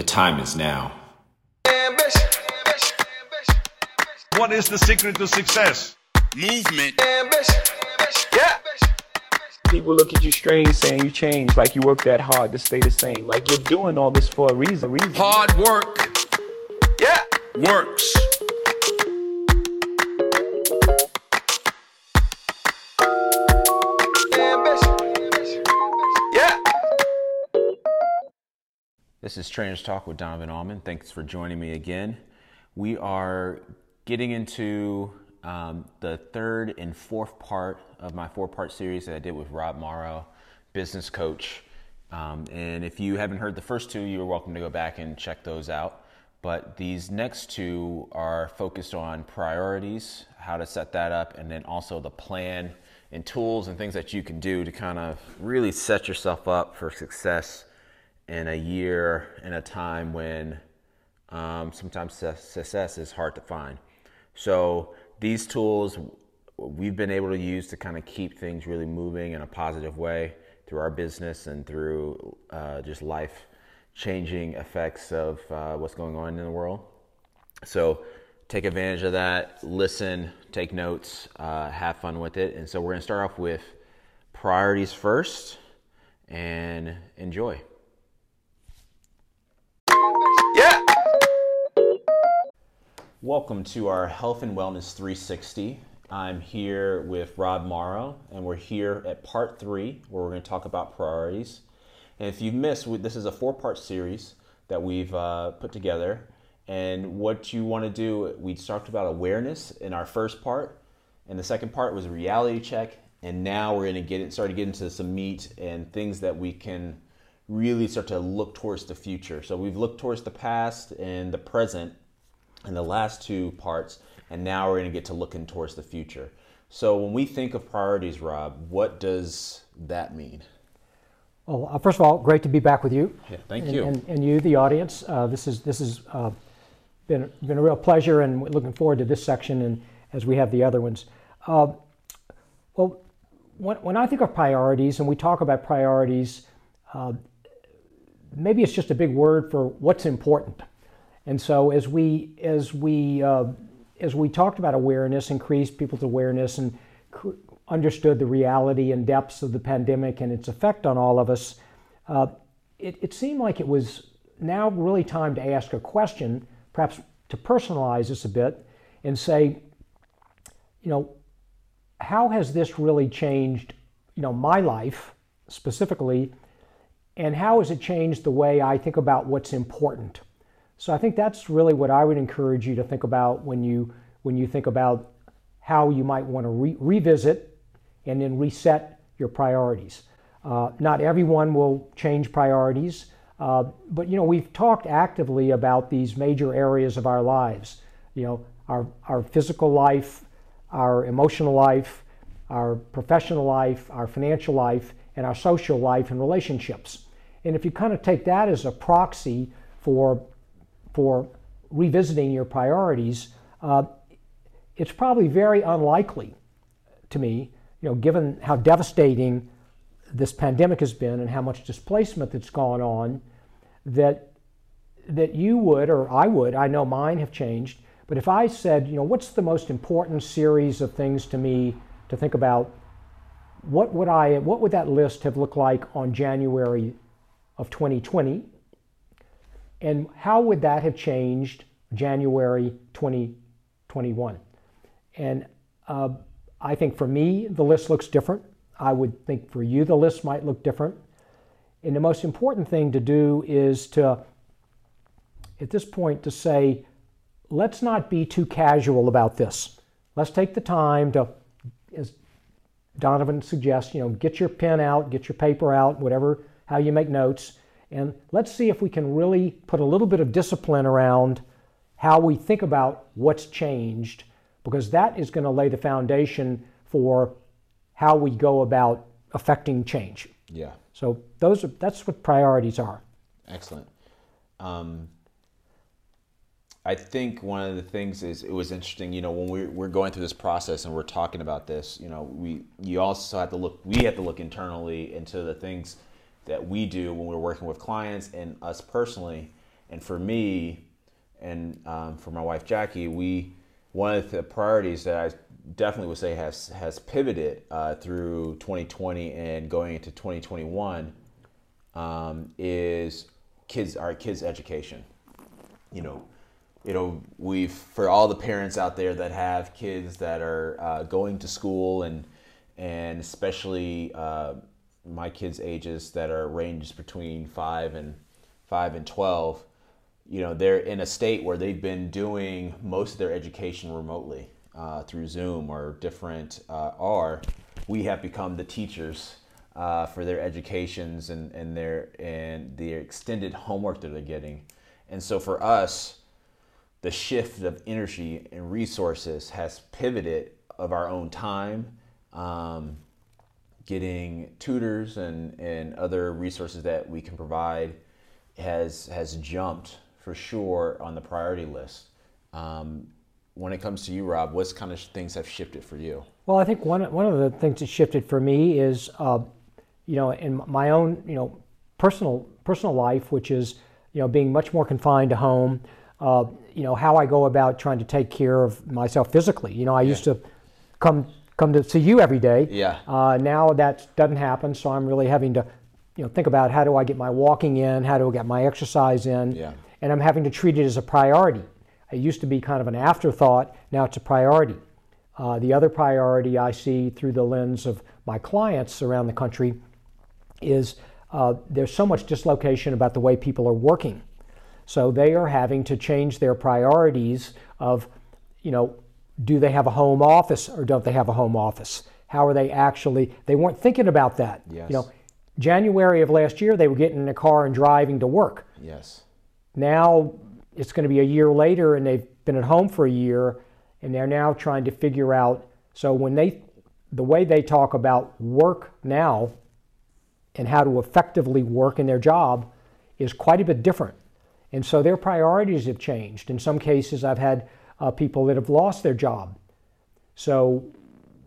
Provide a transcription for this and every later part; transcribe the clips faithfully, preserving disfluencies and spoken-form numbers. The time is now. What is the secret to success? Movement. Yeah. People look at you strange, saying you changed, like you work that hard to stay the same. Like you're doing all this for a reason. reason. Hard work. Yeah. Works. This is Trainers Talk with Donovan Allman. Thanks for joining me again. We are getting into um, the third and fourth part of my four-part series that I did with Rob Morrow, business coach. Um, and if you haven't heard the first two, you're welcome to go back and check those out. But these next two are focused on priorities, how to set that up, and then also the plan and tools and things that you can do to kind of really set yourself up for success in a year, in a time when um, sometimes success is hard to find. So these tools we've been able to use to kind of keep things really moving in a positive way through our business and through uh, just life-changing effects of uh, what's going on in the world. So take advantage of that, listen, take notes, uh, have fun with it. And so we're gonna start off with priorities first and enjoy. Welcome to our Health and Wellness three sixty. I'm here with Rob Morrow, and we're here at part three, where we're going to talk about priorities. And if you've missed, this is a four-part series that we've uh, put together. And what you want to do, we talked about awareness in our first part, and the second part was a reality check. And now we're going to get it started getting into some meat and things that we can really start to look towards the future. So we've looked towards the past and the present in the last two parts, and now we're going to get to looking towards the future. So when we think of priorities, Rob, what does that mean? Well, first of all, great to be back with you. Yeah, thank and, you. And, and you, the audience. Uh, this is this has uh, been been a real pleasure, and we're looking forward to this section and as we have the other ones. Uh, well, when, when I think of priorities, and we talk about priorities, uh, maybe it's just a big word for what's important. And so as we as we uh, as we talked about awareness, increased people's awareness, and cr- understood the reality and depths of the pandemic and its effect on all of us, uh, it, it seemed like it was now really time to ask a question, perhaps to personalize this a bit, and say, you know, how has this really changed, you know, my life specifically, and how has it changed the way I think about what's important? So I think that's really what I would encourage you to think about when you when you think about how you might want to re- revisit and then reset your priorities. Uh, not everyone will change priorities, uh, but you know we've talked actively about these major areas of our lives. You know, our our physical life, our emotional life, our professional life, our financial life, and our social life and relationships. And if you kind of take that as a proxy for for revisiting your priorities, uh, it's probably very unlikely to me, you know, given how devastating this pandemic has been and how much displacement that's gone on, that that you would, or I would, I know mine have changed, but if I said, you know, what's the most important series of things to me to think about, what would I, what would that list have looked like on January of twenty twenty? And how would that have changed January twenty twenty-one? And uh, I think for me, the list looks different. I would think for you, the list might look different. And the most important thing to do is to, at this point, to say, let's not be too casual about this. Let's take the time to, as Donovan suggests, you know, get your pen out, get your paper out, whatever, how you make notes. And let's see if we can really put a little bit of discipline around how we think about what's changed, because that is going to lay the foundation for how we go about affecting change. Yeah. So those are, that's what priorities are. Excellent. Um, I think one of the things is, it was interesting, you know, when we're, we're going through this process and we're talking about this, you know, we you also have to look, we have to look internally into the things that we do when we're working with clients and us personally, And for me and um, for my wife, Jackie, we one of the priorities that I definitely would say has, has pivoted uh, through twenty twenty and going into twenty twenty-one um, is kids, our kids' education. You know, you know, we've, for all the parents out there that have kids that are uh, going to school and, and especially uh, my kids' ages that are ranged between five and five and twelve, you know, they're in a state where they've been doing most of their education remotely uh, through Zoom or different, uh, or we have become the teachers uh, for their educations and, and their, and the extended homework that they're getting. And so for us, the shift of energy and resources has pivoted of our own time, um, getting tutors and, and other resources that we can provide has has jumped for sure on the priority list. Um, when it comes to you, Rob, what kind of things have shifted for you? Well, I think one one of the things that shifted for me is, uh, you know, in my own, you know, personal personal life, which is, you know, being much more confined to home. Uh, you know, how I go about trying to take care of myself physically. You know, I yeah. used to come come to see you every day. Yeah. Uh, now that doesn't happen, so I'm really having to, you know, think about how do I get my walking in, how do I get my exercise in, yeah. and I'm having to treat it as a priority. It used to be kind of an afterthought, now it's a priority. Uh, the other priority I see through the lens of my clients around the country is uh, there's so much dislocation about the way people are working. So they are having to change their priorities of, you know, do they have a home office or don't they have a home office? How are they actually, they weren't thinking about that. Yes. You know, January of last year, they were getting in a car and driving to work. Yes. Now it's going to be a year later and they've been at home for a year and they're now trying to figure out. So when they, the way they talk about work now and how to effectively work in their job is quite a bit different. And so their priorities have changed. In some cases, I've had uh, people that have lost their job. So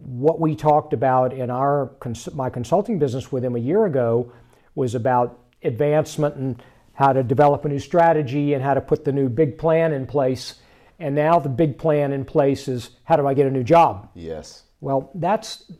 what we talked about in our cons- my consulting business with them a year ago was about advancement and how to develop a new strategy and how to put the new big plan in place. And now the big plan in place is how do I get a new job? Yes. Well, that's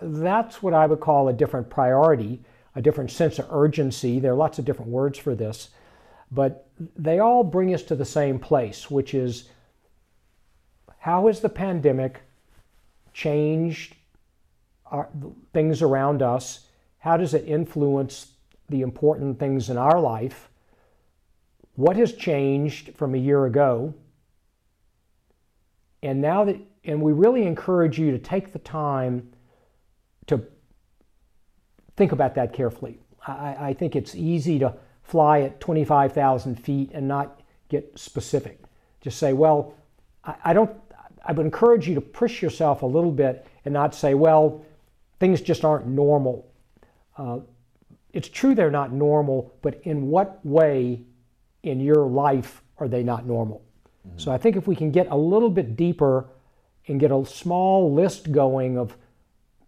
that's what I would call a different priority, a different sense of urgency. There are lots of different words for this. But they all bring us to the same place, which is how has the pandemic changed our, things around us? How does it influence the important things in our life? What has changed from a year ago? And now that, and we really encourage you to take the time to think about that carefully. I, I think it's easy to fly at twenty-five thousand feet and not get specific. Just say, well, I, I don't, I would encourage you to push yourself a little bit and not say, well, things just aren't normal. Uh, it's true they're not normal, but in what way in your life are they not normal? Mm-hmm. So I think if we can get a little bit deeper and get a small list going of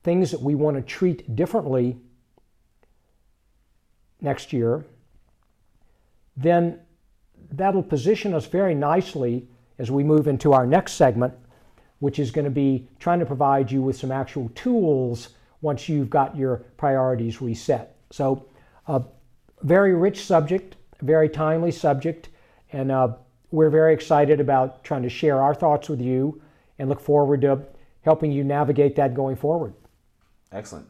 things that we want to treat differently next year, then that'll position us very nicely as we move into our next segment, which is going to be trying to provide you with some actual tools once you've got your priorities reset. So a uh, very rich subject, very timely subject, and uh, we're very excited about trying to share our thoughts with you and look forward to helping you navigate that going forward. Excellent.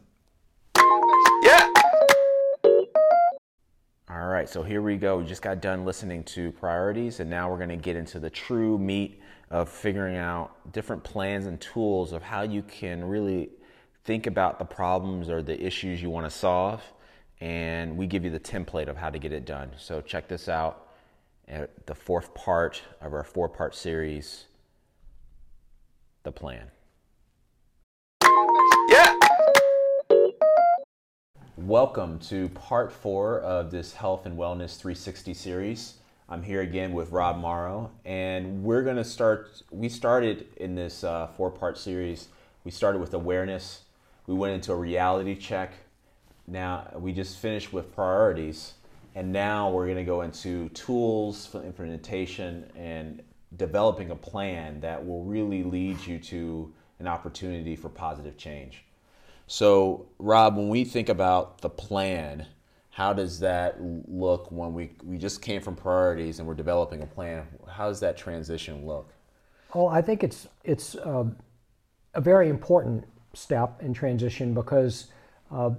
All right, so here we go. We just got done listening to priorities, and now we're going to get into the true meat of figuring out different plans and tools of how you can really think about the problems or the issues you want to solve, and we give you the template of how to get it done. So check this out, at the fourth part of our four-part series, the plan. Welcome to part four of this Health and Wellness three sixty series. I'm here again with Rob Morrow, and we're going to start, we started in this uh, four-part series, we started with awareness, we went into a reality check, now we just finished with priorities, And now we're going to go into tools for implementation and developing a plan that will really lead you to an opportunity for positive change. So, Rob, when we think about the plan, how does that look when we, we just came from priorities and we're developing a plan? How does that transition look? Oh, I think it's it's uh, a very important step in transition because uh,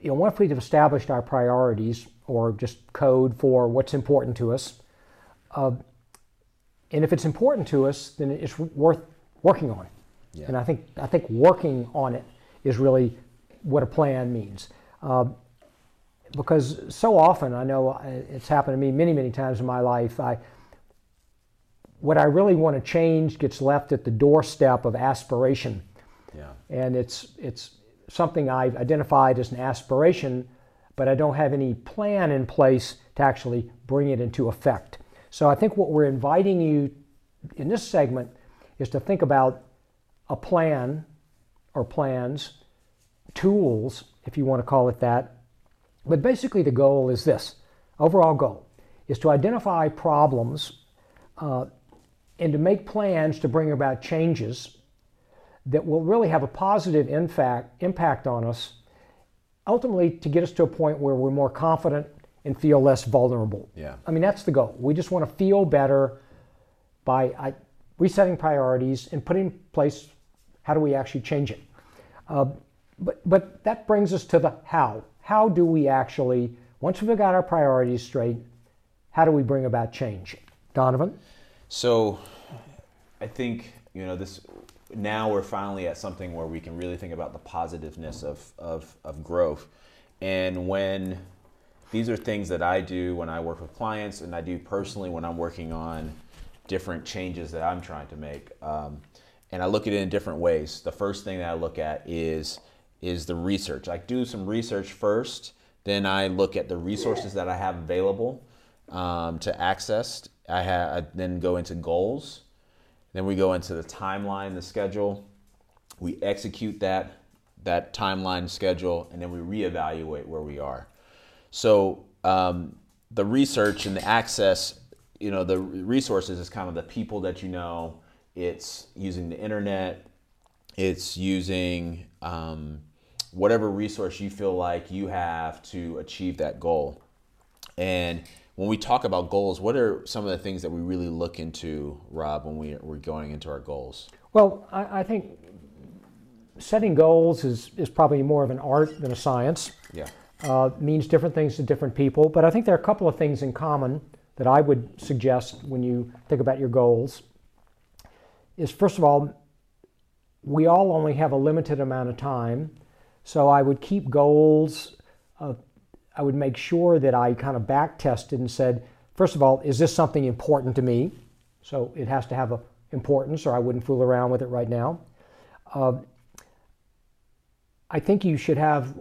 you know, once we've established our priorities or just code for what's important to us, uh, and if it's important to us, then it's worth working on it. Yeah. And I think I think working on it is really what a plan means. Uh, because so often, I know it's happened to me many, many times in my life, I what I really want to change gets left at the doorstep of aspiration. Yeah. And it's it's something I've identified as an aspiration, but I don't have any plan in place to actually bring it into effect. So I think what we're inviting you in this segment is to think about a plan or plans, tools, if you want to call it that. But basically the goal is this, overall goal, is to identify problems uh, and to make plans to bring about changes that will really have a positive impact, impact on us, ultimately to get us to a point where we're more confident and feel less vulnerable. Yeah. I mean, that's the goal. We just want to feel better by I, resetting priorities and putting in place how do we actually change it. Uh, but but that brings us to the how. How do we actually, once we've got our priorities straight, how do we bring about change? Donovan? So I think, you know, this now we're finally at something where we can really think about the positiveness of of, of growth. And when these are things that I do when I work with clients and I do personally when I'm working on different changes that I'm trying to make. Um, and I look at it in different ways. The first thing that I look at is is the research. I do some research first, then I look at the resources that I have available um, to access. I, ha- I then go into goals. Then we go into the timeline, the schedule. We execute that, that timeline schedule, and then we reevaluate where we are. So um, the research and the access, you know, the resources is kind of the people that you know. It's using the internet. It's using um, whatever resource you feel like you have to achieve that goal. And when we talk about goals, what are some of the things that we really look into, Rob, when we, we're going into our goals? Well, I, I think setting goals is, is probably more of an art than a science. Yeah. Uh, means different things to different people, but I think there are a couple of things in common that I would suggest when you think about your goals is, first of all, we all only have a limited amount of time, so I would keep goals. Uh, I would make sure that I kind of back tested and said, first of all, is this something important to me? So it has to have a importance or I wouldn't fool around with it right now. Uh, I think you should have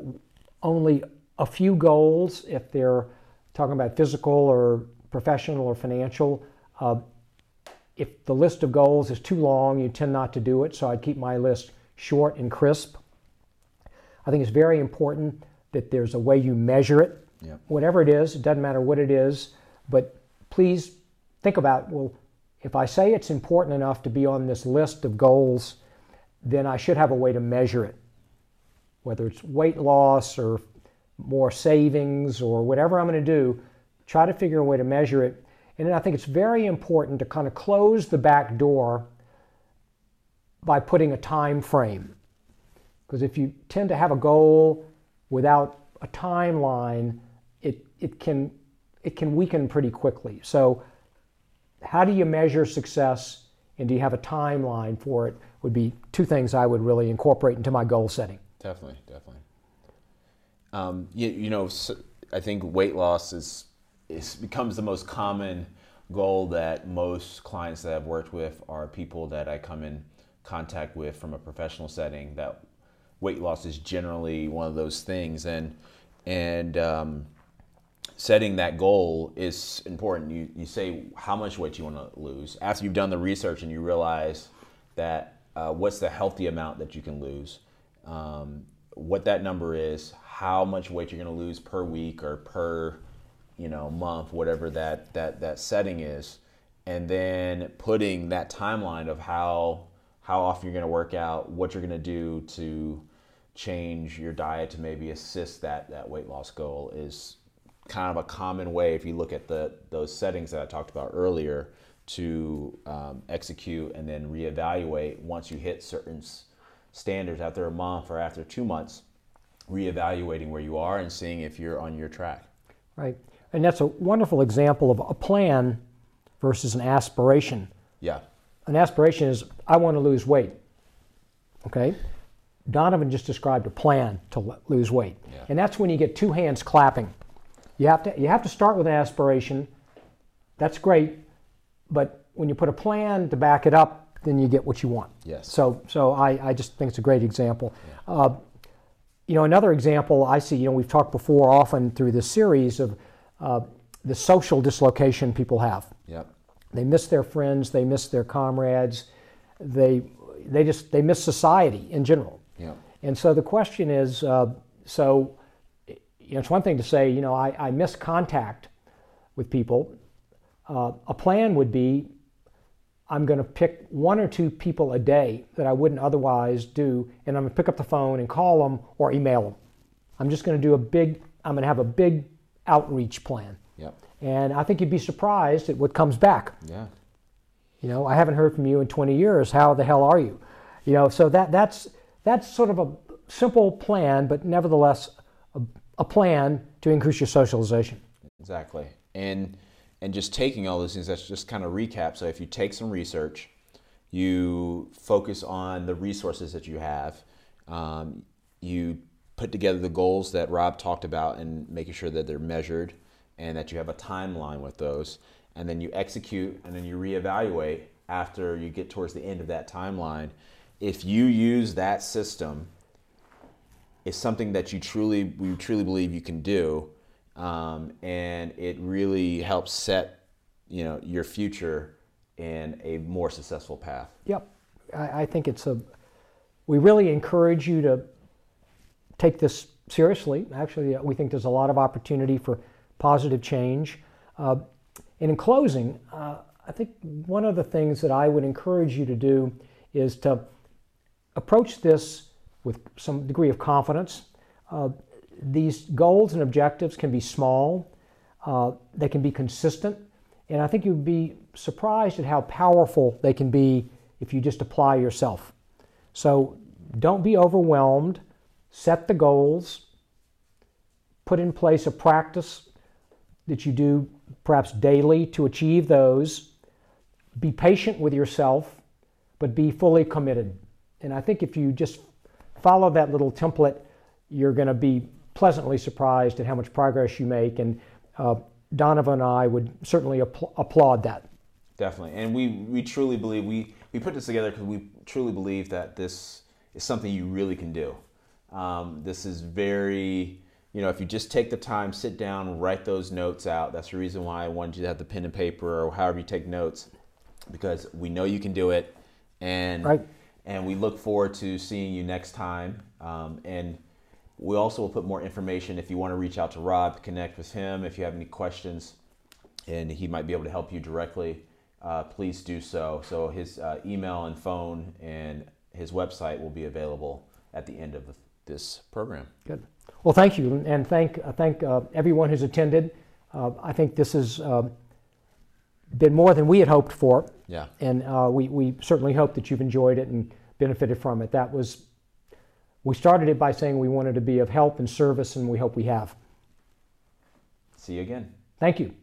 only a few goals, if they're talking about physical or professional or financial. Uh, if the list of goals is too long, you tend not to do it, so I'd keep my list short and crisp. I think it's very important that there's a way you measure it. Yep. Whatever it is, it doesn't matter what it is, but please think about, well, if I say it's important enough to be on this list of goals, then I should have a way to measure it, whether it's weight loss or more savings or whatever I'm going to do, try to figure a way to measure it. And then I think it's very important to kind of close the back door by putting a time frame. Because if you tend to have a goal without a timeline, it it can it can weaken pretty quickly. So how do you measure success and do you have a timeline for it would be two things I would really incorporate into my goal setting. Definitely, definitely. Um, you, you know, so I think weight loss is, is becomes the most common goal that most clients that I've worked with are people that I come in contact with from a professional setting. That weight loss is generally one of those things, and and um, setting that goal is important. You you say how much weight you want to lose after you've done the research and you realize that uh, what's the healthy amount that you can lose. Um, what that number is, how much weight you're going to lose per week or per you know, month, whatever that that that setting is, and then putting that timeline of how how often you're going to work out, what you're going to do to change your diet to maybe assist that that weight loss goal is kind of a common way, if you look at the those settings that I talked about earlier, to um, execute and then reevaluate once you hit certain standards after a month or after two months, reevaluating where you are and seeing if you're on your track. Right. And that's a wonderful example of a plan versus an aspiration. Yeah. An aspiration is, I want to lose weight. Okay. Donovan just described a plan to lose weight. Yeah. And that's when you get two hands clapping. You have to you have to start with an aspiration. That's great. But when you put a plan to back it up, then you get what you want. Yes. So so I, I just think it's a great example. Yeah. Uh, you know, another example I see, you know, we've talked before often through this series of uh, the social dislocation people have. Yep. They miss their friends. They miss their comrades. They they just they miss society in general. Yeah. And so the question is, uh, so you know, it's one thing to say, you know, I, I miss contact with people. Uh, a plan would be, I'm going to pick one or two people a day that I wouldn't otherwise do, and I'm going to pick up the phone and call them or email them. I'm just going to do a big, I'm going to have a big outreach plan. Yep. And I think you'd be surprised at what comes back. Yeah. You know, I haven't heard from you in twenty years. How the hell are you? You know, so that that's that's sort of a simple plan, but nevertheless a, a plan to increase your socialization. Exactly. And And just taking all those things, that's just kind of recap. So if you take some research, you focus on the resources that you have, um, you put together the goals that Rob talked about and making sure that they're measured and that you have a timeline with those, and then you execute and then you reevaluate after you get towards the end of that timeline. If you use that system, it's something that you truly, we truly believe you can do. Um, and it really helps set, you know, your future in a more successful path. Yep. I, I think it's a, we really encourage you to take this seriously. Actually, we think there's a lot of opportunity for positive change. Uh, and in closing, uh, I think one of the things that I would encourage you to do is to approach this with some degree of confidence. Uh, These goals and objectives can be small, uh, they can be consistent, and I think you'd be surprised at how powerful they can be if you just apply yourself. So don't be overwhelmed, set the goals, put in place a practice that you do perhaps daily to achieve those, be patient with yourself, but be fully committed. And I think if you just follow that little template, you're going to be pleasantly surprised at how much progress you make, and uh, Donovan and I would certainly apl- applaud that. Definitely, and we we truly believe, we, we put this together because we truly believe that this is something you really can do. Um, this is very, you know, if you just take the time, sit down, write those notes out. That's the reason why I wanted you to have the pen and paper or however you take notes, because we know you can do it, and, right. and we look forward to seeing you next time. Um, and we also will put more information if you want to reach out to Rob, connect with him. If you have any questions and he might be able to help you directly, uh, please do so. So his uh, email and phone and his website will be available at the end of this program. Good. Well, thank you. And thank uh, thank uh, everyone who's attended. Uh, I think this has uh, been more than we had hoped for. Yeah. And uh, we, we certainly hope that you've enjoyed it and benefited from it. That was... We started it by saying we wanted to be of help and service, and we hope we have. See you again. Thank you.